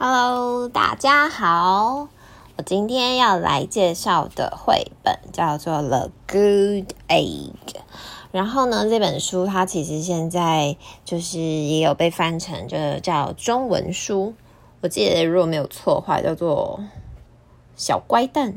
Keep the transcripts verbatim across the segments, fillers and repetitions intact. Hello， 大家好，我今天要来介绍的绘本叫做《The Good Egg》。然后呢，这本书它其实现在就是也有被翻成，就叫中文书。我记得如果没有错的话，叫做《小乖蛋》，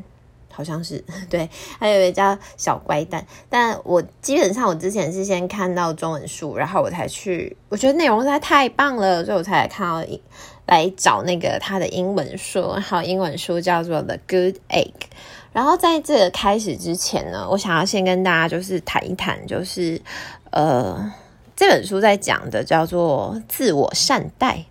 好像是对，还有一个叫《小乖蛋》。但我基本上我之前是先看到中文书，然后我才去，我觉得内容实在太棒了，所以我才来看到一。来找那个他的英文书，然后英文书叫做 The Good Egg。 然后在这个开始之前呢，我想要先跟大家就是谈一谈，就是呃这本书在讲的叫做自我善待。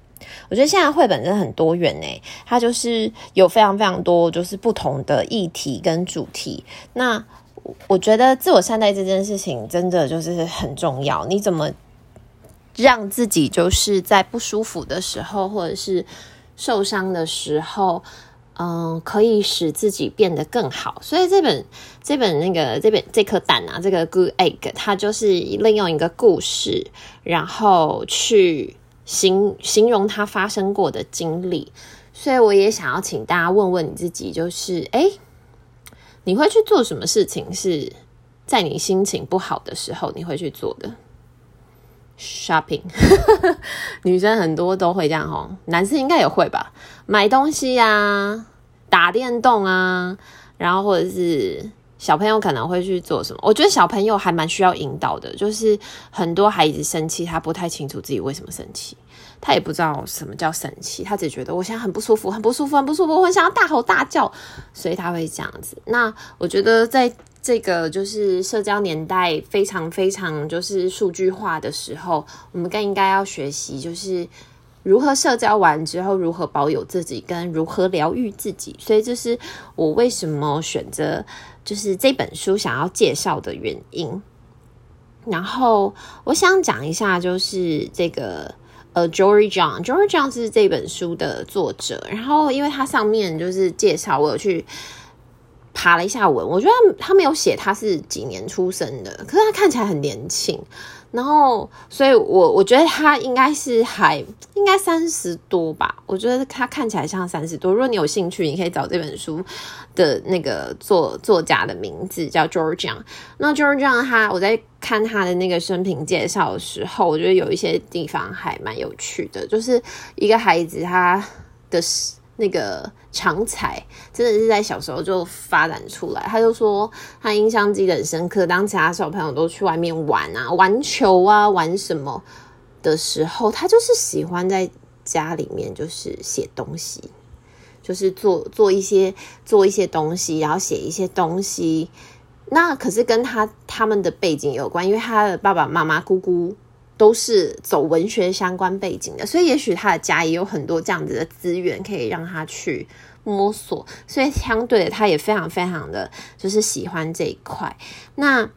我觉得现在绘本真的很多元欸，它就是有非常非常多就是不同的议题跟主题。那我觉得自我善待这件事情真的就是很重要，你怎么让自己就是在不舒服的时候或者是受伤的时候，嗯，可以使自己变得更好。所以这本这本那个这本这颗蛋啊，这个 Good Egg， 它就是利用一个故事，然后去形形容它发生过的经历。所以我也想要请大家问问你自己，就是诶，你会去做什么事情是在你心情不好的时候你会去做的？shopping 女生很多都会这样吼，男生应该也会吧，买东西啊，打电动啊，然后或者是小朋友可能会去做什么。我觉得小朋友还蛮需要引导的，就是很多孩子生气他不太清楚自己为什么生气，他也不知道什么叫生气，他只觉得我现在很不舒服很不舒服很不舒服，我很想要大吼大叫，所以他会这样子。那我觉得在这个就是社交年代非常非常就是数据化的时候，我们更应该要学习就是如何社交完之后如何保有自己跟如何疗愈自己。所以这是我为什么选择就是这本书想要介绍的原因。然后我想讲一下就是这个呃 Jory John Jory John 是这本书的作者。然后因为他上面就是介绍，我有去爬了一下文，我觉得他没有写他是几年出生的，可是他看起来很年轻，然后所以我我觉得他应该是还应该三十多吧，我觉得他看起来像三十多。如果你有兴趣，你可以找这本书的那个作作家的名字叫 Jory John。 那 Jory John 他我在看他的那个生平介绍的时候，我觉得有一些地方还蛮有趣的，就是一个孩子他的那个长才真的是在小时候就发展出来。他就说他印象记得很深刻，当其他小朋友都去外面玩啊玩球啊玩什么的时候，他就是喜欢在家里面就是写东西，就是做做一些做一些东西，然后写一些东西。那可是跟他他们的背景有关，因为他的爸爸妈妈姑姑都是走文学相关背景的，所以也许他的家也有很多这样子的资源可以让他去摸索，所以相对的他也非常非常的就是喜欢这一块。那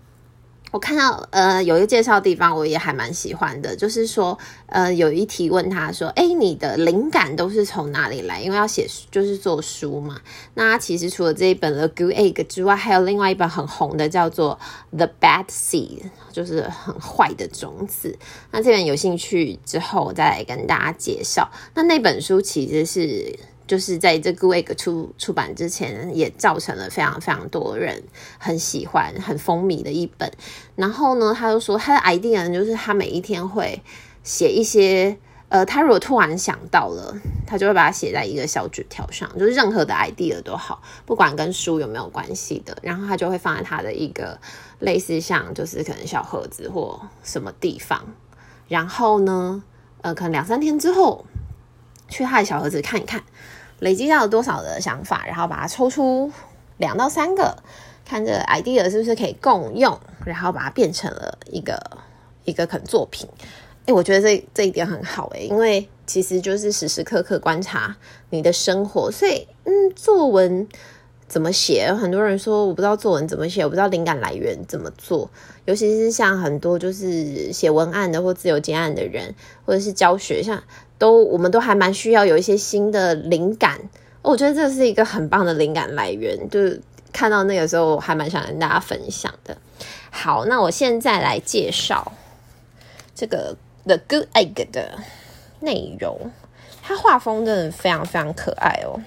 我看到呃有一个介绍地方我也还蛮喜欢的，就是说呃有一题问他说，哎，你的灵感都是从哪里来？因为要写就是做书嘛。那其实除了这一本 The Good Egg 之外，还有另外一本很红的叫做 The Bad Seed， 就是很坏的种子。那这本有兴趣之后再来跟大家介绍。那那本书其实是就是在这个 Good Egg 出出版之前，也造成了非常非常多人很喜欢很风靡的一本。然后呢，他就说他的 idea 就是他每一天会写一些呃，他如果突然想到了，他就会把它写在一个小纸条上，就是任何的 idea 都好，不管跟书有没有关系的，然后他就会放在他的一个类似像就是可能小盒子或什么地方。然后呢呃，可能两三天之后去他的小盒子看一看，累积到了多少的想法，然后把它抽出两到三个，看这 idea 是不是可以共用，然后把它变成了一个一个可能作品。诶，我觉得这这一点很好诶，因为其实就是时时刻刻观察你的生活，所以嗯，作文怎么写？很多人说我不知道作文怎么写，我不知道灵感来源怎么做。尤其是像很多就是写文案的或自由接案的人，或者是教学像。都我们都还蛮需要有一些新的灵感，哦，我觉得这是一个很棒的灵感来源，就是看到那个时候我还蛮想跟大家分享的。好，那我现在来介绍这个 The Good Egg 的内容。他画风真的非常非常可爱哦。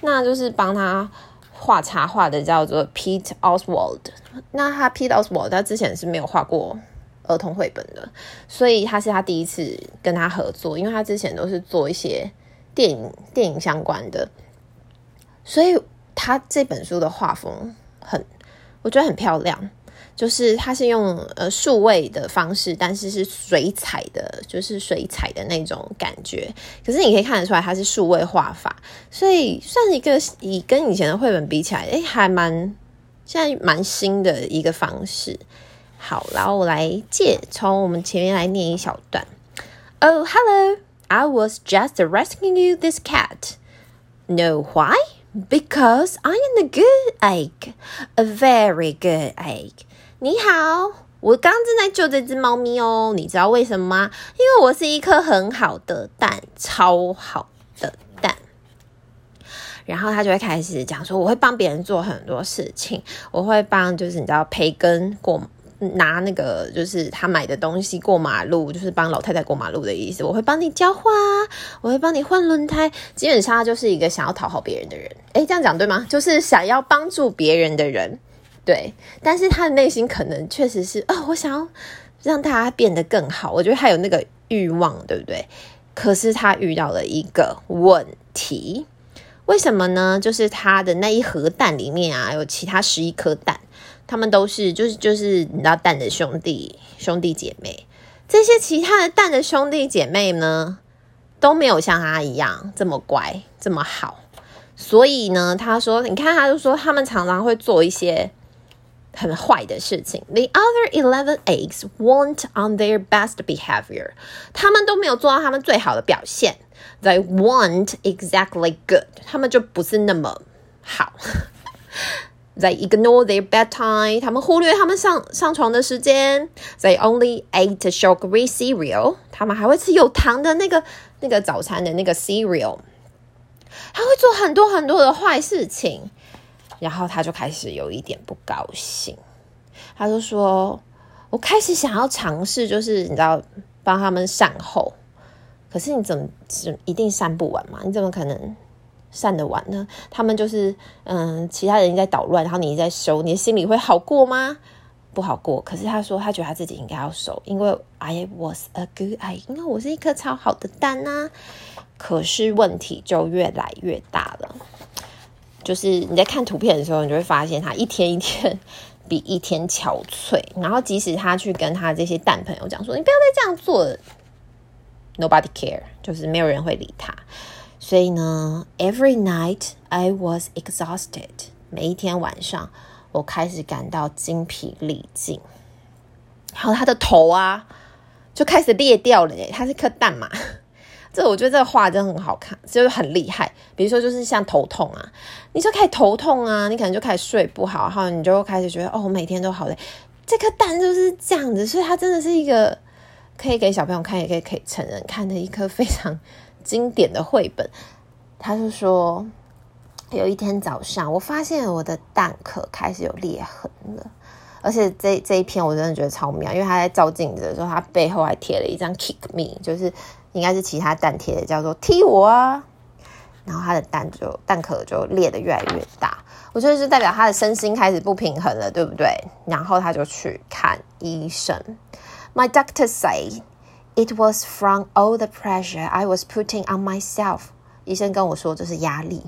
那就是帮他画插画的叫做 Pete Oswald， 那他 Pete Oswald 他之前是没有画过儿童绘本的，所以他是他第一次跟他合作，因为他之前都是做一些电影电影相关的，所以他这本书的画风很我觉得很漂亮，就是它是用呃数位的方式，但是是水彩的，就是水彩的那种感觉。可是你可以看得出来，它是数位画法，所以算是一个以跟以前的绘本比起来，哎，还蛮现在蛮新的一个方式。好，然后我来借从我们前面来念一小段。Oh, hello! I was just rescuing you this cat. Know why? Because I am a good egg, a very good egg.你好，我刚正在救这只猫咪哦，你知道为什么吗？因为我是一颗很好的蛋，超好的蛋。然后他就会开始讲说，我会帮别人做很多事情，我会帮就是你知道培根过拿那个就是他买的东西过马路，就是帮老太太过马路的意思。我会帮你浇花，我会帮你换轮胎。基本上他就是一个想要讨好别人的人。诶，这样讲对吗？就是想要帮助别人的人。对，但是他的内心可能确实是哦，我想要让大家变得更好，我觉得他有那个欲望，对不对？可是他遇到了一个问题，为什么呢？就是他的那一盒蛋里面啊，有其他十一颗蛋，他们都是就是就是你知道蛋的兄弟兄弟姐妹，这些其他的蛋的兄弟姐妹呢，都没有像他一样这么乖这么好，所以呢，他说，你看，他就说他们常常会做一些很坏的事情。The other eleven eggs weren't on their best behavior. 他们都没有做到他们最好的表现。They weren't exactly good. 他们就不是那么好。They ignored their bedtime. 他们忽略他们 上, 上床的时间。They only ate sugary cereal. 他们还会吃有糖的那个那个早餐的那个 cereal. 他会做很多很多的坏事情。然后他就开始有一点不高兴，他就说我开始想要尝试就是你知道帮他们善后，可是你怎么一定善不完嘛，你怎么可能善得完呢？他们就是嗯，其他人在捣乱，然后你在收，你的心里会好过吗？不好过。可是他说他觉得他自己应该要收，因为 I was a good egg， 因为我是一颗超好的蛋啊。可是问题就越来越大了，就是你在看图片的时候，你就会发现他一天一天比一天憔悴。然后即使他去跟他这些蛋朋友讲说，你不要再这样做了 ，nobody care， 就是没有人会理他。所以呢 ，every night I was exhausted， 每一天晚上我开始感到精疲力尽。然后他的头啊就开始裂掉了耶，他是颗蛋嘛。这我觉得这个画真的很好看，就是很厉害。比如说，就是像头痛啊，你就开始头痛啊，你可能就开始睡不好，然后你就开始觉得哦，我每天都好累。这颗蛋就是这样子，所以它真的是一个可以给小朋友看，也可以给成人看的一颗非常经典的绘本。他就说，有一天早上，我发现我的蛋壳开始有裂痕了，而且这这一篇我真的觉得超妙，因为他在照镜子的时候，他背后还贴了一张 "Kick me"， 就是。应该是其他蛋贴的，叫做踢我啊，然后它的蛋就蛋壳就裂得越来越大，我觉得是代表它的身心开始不平衡了，对不对？然后他就去看医生。My doctor said it was from all the pressure I was putting on myself。医生跟我说这是压力。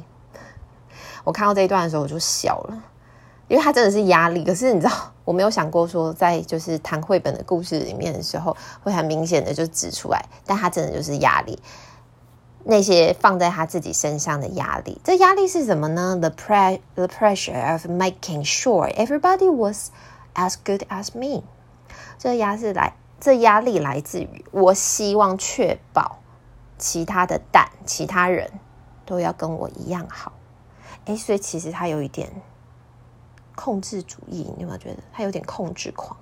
我看到这一段的时候我就笑了，因为它真的是压力。可是你知道，我没有想过说，在就是谈绘本的故事里面的时候，会很明显的就指出来。但它真的就是压力，那些放在他自己身上的压力。这压力是什么呢 ？The pre the pressure of making sure everybody was as good as me。这压是来，这压力来自于我希望确保其他的蛋、其他人都要跟我一样好。哎，所以其实它有一点。控制主义，你有没有觉得他有点控制狂，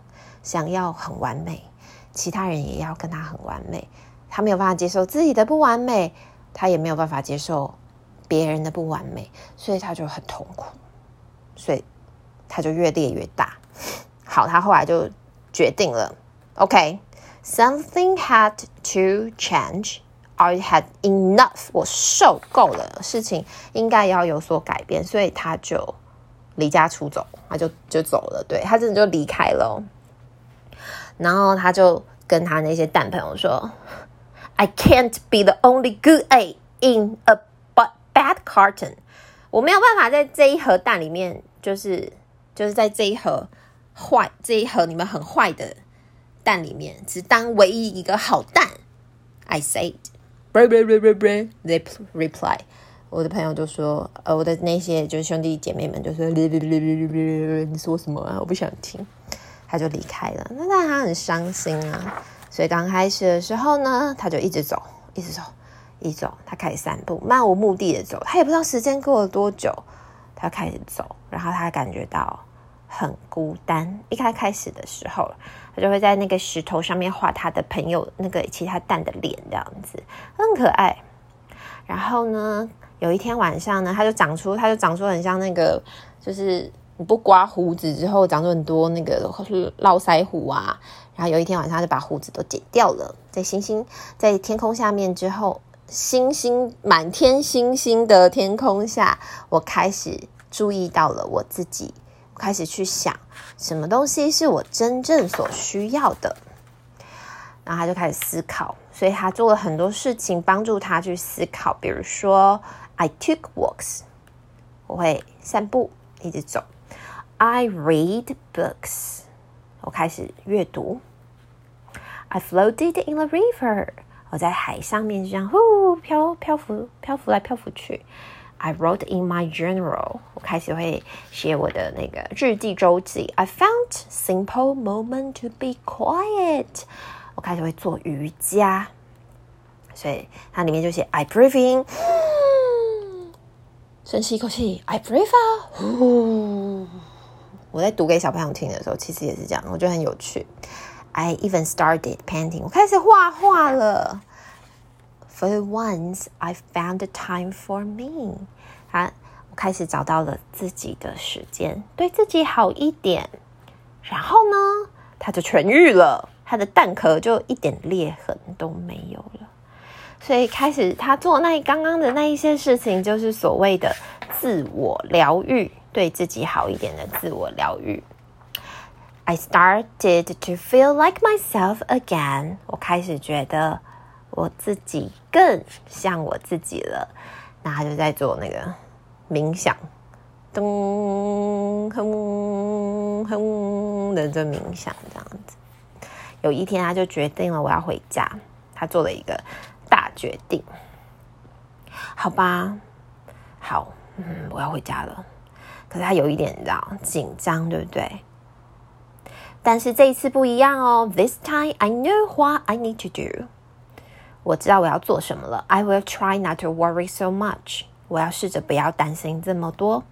想要很完美，其他人也要跟他很完美，他没有办法接受自己的不完美，他也没有办法接受别人的不完美，所以他就很痛苦，所以他就越裂越大。好，他后来就决定了 OK，something had to change I had enough， 我受够了，事情应该要有所改变，所以他就离家出走，他就就走了，对，他真的就离开了。然后他就跟他那些蛋朋友说 I can't be the only good egg in a bad carton， 我没有办法在这一盒蛋里面，就是就是在这一盒坏这一盒你们很坏的蛋里面只当唯一一个好蛋。 I said They reply， 我的朋友就说、呃、我的那些就是兄弟姐妹们就说你说什么啊，我不想听，他就离开了。那但他很伤心啊，所以刚开始的时候呢，他就一直走一直走一直走，他开始散步，漫无目的的走，他也不知道时间过了多久，他开始走，然后他感觉到很孤单。一开开始的时候他就会在那个石头上面画他的朋友那个其他蛋的脸，这样子很可爱。然后呢有一天晚上呢，他就长出他就长出很像那个，就是你不刮胡子之后长出很多那个络腮胡啊，然后有一天晚上他就把胡子都剪掉了。在星星在天空下面之后，星星满天星星的天空下，我开始注意到了我自己，开始去想什么东西是我真正所需要的。然后他就开始思考，所以他做了很多事情帮助他去思考，比如说 I took walks， 我会散步一直走， I read books， 我开始阅读， I floated in the river， 我在海上面这样呼飘漂浮漂浮来漂浮去，I wrote in my journal， 我开始会写我的那个日记周记。I found simple moment to be quiet， 我开始会做瑜伽，所以它里面就写 I breathe in， 深吸一口气 I breathe out。 我在读给小朋友听的时候其实也是这样，我觉得很有趣。 I even started painting， 我开始画画了。For once, I found the time for me. 啊，我开始找到了自己的时间，对自己好一点。然后呢，他就痊愈了，他的蛋壳就一点裂痕都没有了。所以开始他做那刚刚的那一些事情，就是所谓的自我疗愈，对自己好一点的自我疗愈。I started to feel like myself again. 我开始觉得我自己更像我自己了。那他就在做那个冥想，咚哼哼的这冥想这样子。有一天他就决定了，我要回家。他做了一个大决定，好吧，好，嗯，我要回家了。可是他有一点你知道紧张，对不对？但是这一次不一样哦。This time I knew what I need to do。我知道我要做什么了。I will try not to worry so much。 我要试着不要担心这么多。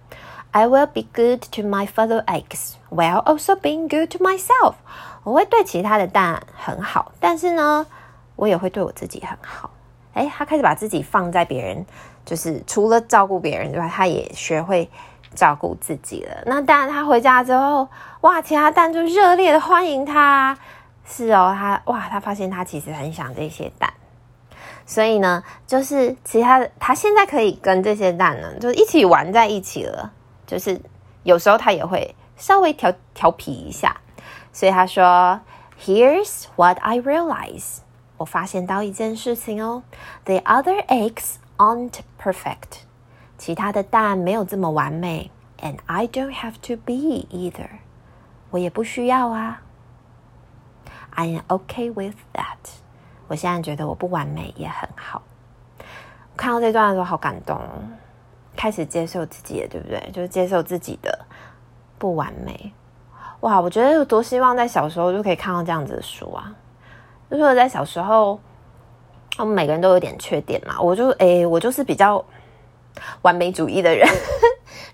I will be good to my fellow eggs while also being good to myself。 我会对其他的蛋很好，但是呢我也会对我自己很好。诶，他开始把自己放在别人，就是除了照顾别人之外，他也学会照顾自己了。那当然他回家之后，哇，其他蛋就热烈的欢迎他。是哦，他哇他发现他其实很想这些蛋，所以呢就是其他的他现在可以跟这些蛋呢就一起玩在一起了，就是有时候他也会稍微调调皮一下。所以他说 Here's what I realize， 我发现到一件事情哦， The other eggs aren't perfect， 其他的蛋没有这么完美， And I don't have to be either， 我也不需要啊。 I am okay with that，我现在觉得我不完美也很好。我看到这段的时候好感动哦，开始接受自己了，对不对？就是接受自己的不完美。哇，我觉得有多希望在小时候就可以看到这样子的书啊！就是我在小时候，我们每个人都有点缺点嘛，我就诶，我就是比较完美主义的人，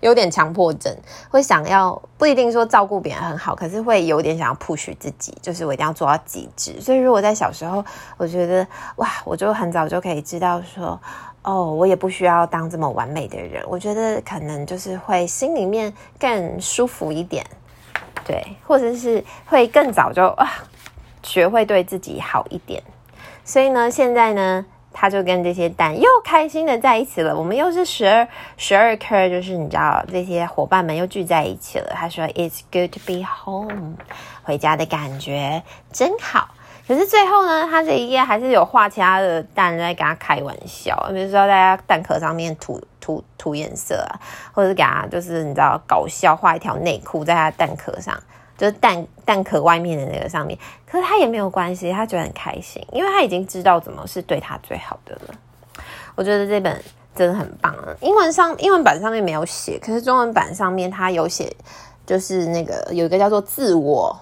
有点强迫症，会想要不一定说照顾别人很好，可是会有点想要 push 自己，就是我一定要做到极致。所以如果在小时候，我觉得哇，我就很早就可以知道说，哦，我也不需要当这么完美的人，我觉得可能就是会心里面更舒服一点，对，或者是会更早就啊学会对自己好一点。所以呢，现在呢他就跟这些蛋又开心的在一起了，我们又是十二十二颗，就是你知道这些伙伴们又聚在一起了。他说 It's good to be home， 回家的感觉真好。可是最后呢，他这一页还是有画其他的蛋在跟他开玩笑，比如说在他蛋壳上面涂涂涂颜色啊，或者是给他就是你知道搞笑，画一条内裤在他蛋壳上，就是蛋蛋壳外面的那个上面，可是他也没有关系，他觉得很开心，因为他已经知道怎么是对他最好的了。我觉得这本真的很棒啊，英文上英文版上面没有写，可是中文版上面他有写，就是那个有一个叫做自我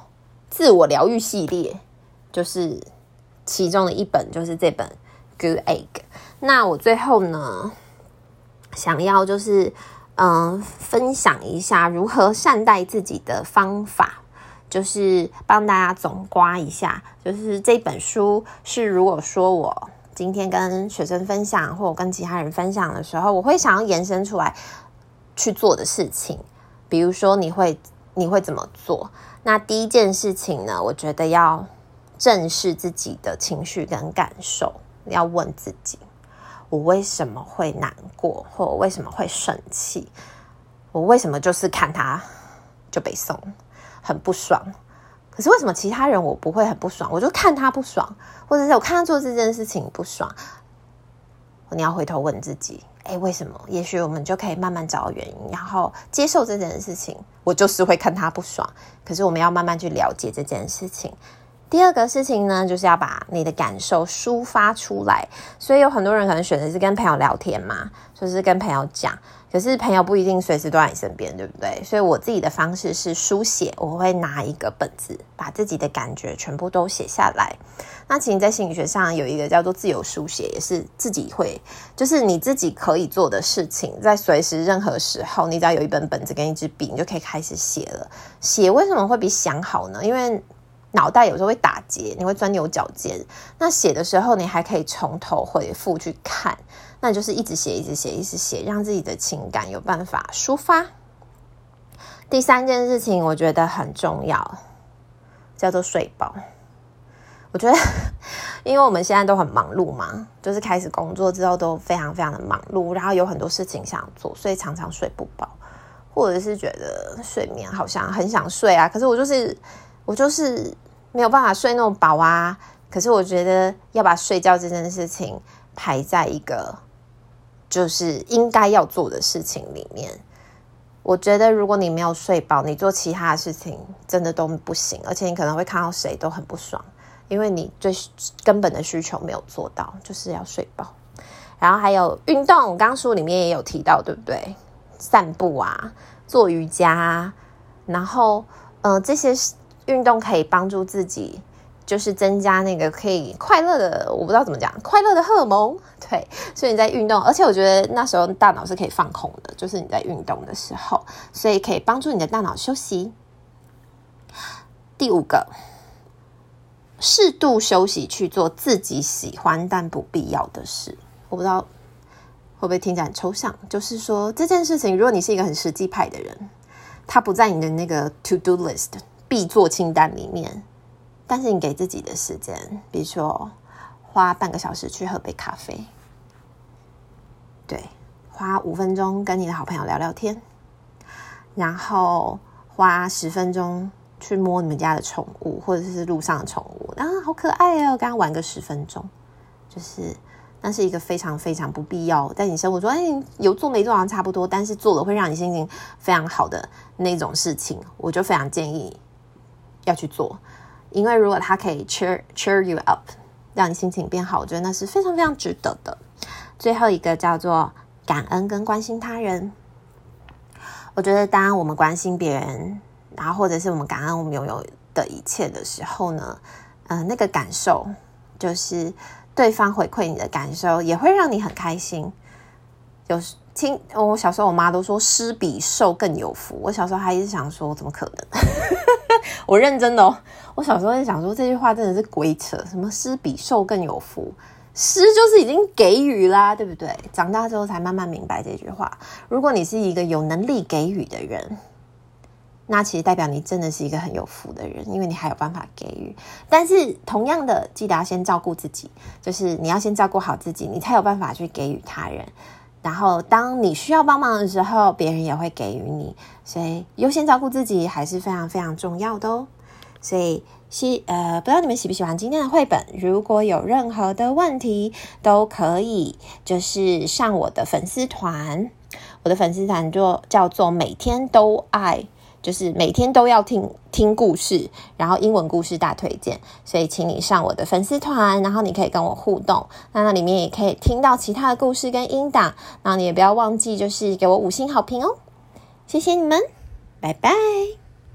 自我疗愈系列，就是其中的一本就是这本 Good Egg。 那我最后呢想要就是嗯分享一下如何善待自己的方法，就是帮大家总括一下，就是这本书是如果说我今天跟学生分享或我跟其他人分享的时候，我会想要延伸出来去做的事情。比如说你会你会怎么做？那第一件事情呢，我觉得要正视自己的情绪跟感受，要问自己，我为什么会难过，或我为什么会生气，我为什么就是看他就被送很不爽，可是为什么其他人我不会很不爽，我就看他不爽，或者是我看他做这件事情不爽。你要回头问自己，哎，为什么？也许我们就可以慢慢找原因，然后接受这件事情，我就是会看他不爽，可是我们要慢慢去了解这件事情。第二个事情呢，就是要把你的感受抒发出来。所以有很多人可能选择是跟朋友聊天嘛，就是跟朋友讲，可是朋友不一定随时都在你身边，对不对？所以我自己的方式是书写，我会拿一个本子，把自己的感觉全部都写下来。那其实在心理学上有一个叫做自由书写，也是自己会，就是你自己可以做的事情，在随时任何时候，你只要有一本本子跟一支笔，你就可以开始写了。写为什么会比想好呢？因为脑袋有时候会打结，你会钻牛角尖，那写的时候你还可以从头回复去看，那就是一直写一直写一直写，让自己的情感有办法抒发。第三件事情我觉得很重要，叫做睡饱。我觉得因为我们现在都很忙碌嘛，就是开始工作之后都非常非常的忙碌，然后有很多事情想做，所以常常睡不饱，或者是觉得睡眠好像很想睡啊，可是我就是我就是没有办法睡那么饱啊。可是我觉得要把睡觉这件事情排在一个就是应该要做的事情里面。我觉得如果你没有睡饱，你做其他的事情真的都不行，而且你可能会看到谁都很不爽，因为你最根本的需求没有做到，就是要睡饱。然后还有运动，我刚刚书里面也有提到，对不对？散步啊，做瑜伽啊，然后呃这些运动可以帮助自己，就是增加那个可以快乐的，我不知道怎么讲，快乐的荷尔蒙。对，所以你在运动，而且我觉得那时候大脑是可以放空的，就是你在运动的时候，所以可以帮助你的大脑休息。第五个，适度休息，去做自己喜欢但不必要的事。我不知道会不会听起来很抽象，就是说这件事情，如果你是一个很实际派的人，它不在你的那个 to do list。必做清单里面，但是你给自己的时间，比如说花半个小时去喝杯咖啡，对，花五分钟跟你的好朋友聊聊天，然后花十分钟去摸你们家的宠物或者是路上的宠物，啊，好可爱哦，跟他玩个十分钟，就是那是一个非常非常不必要在你生活中，哎，有做没做好像差不多，但是做了会让你心情非常好的那种事情，我就非常建议要去做。因为如果它可以 cheer, cheer you up， 让你心情变好，我觉得那是非常非常值得的。最后一个叫做感恩跟关心他人。我觉得当我们关心别人，然后或者是我们感恩我们拥有的一切的时候呢，呃，那个感受就是对方回馈你的感受，也会让你很开心。有听我小时候，我妈都说施比受更有福。我小时候还一直想说，怎么可能？我认真的哦，我小时候在想说这句话真的是鬼扯，什么施比受更有福，施就是已经给予啦，对不对？长大之后才慢慢明白这句话。如果你是一个有能力给予的人，那其实代表你真的是一个很有福的人，因为你还有办法给予。但是同样的，记得要先照顾自己，就是你要先照顾好自己，你才有办法去给予他人。然后当你需要帮忙的时候，别人也会给予你，所以优先照顾自己还是非常非常重要的哦。所以呃，不知道你们喜不喜欢今天的绘本，如果有任何的问题都可以就是上我的粉丝团，我的粉丝团就叫做每天都爱，就是每天都要听听故事，然后英文故事大推荐，所以请你上我的粉丝团，然后你可以跟我互动，那那里面也可以听到其他的故事跟音档，然后你也不要忘记就是给我五星好评哦，谢谢你们，拜拜。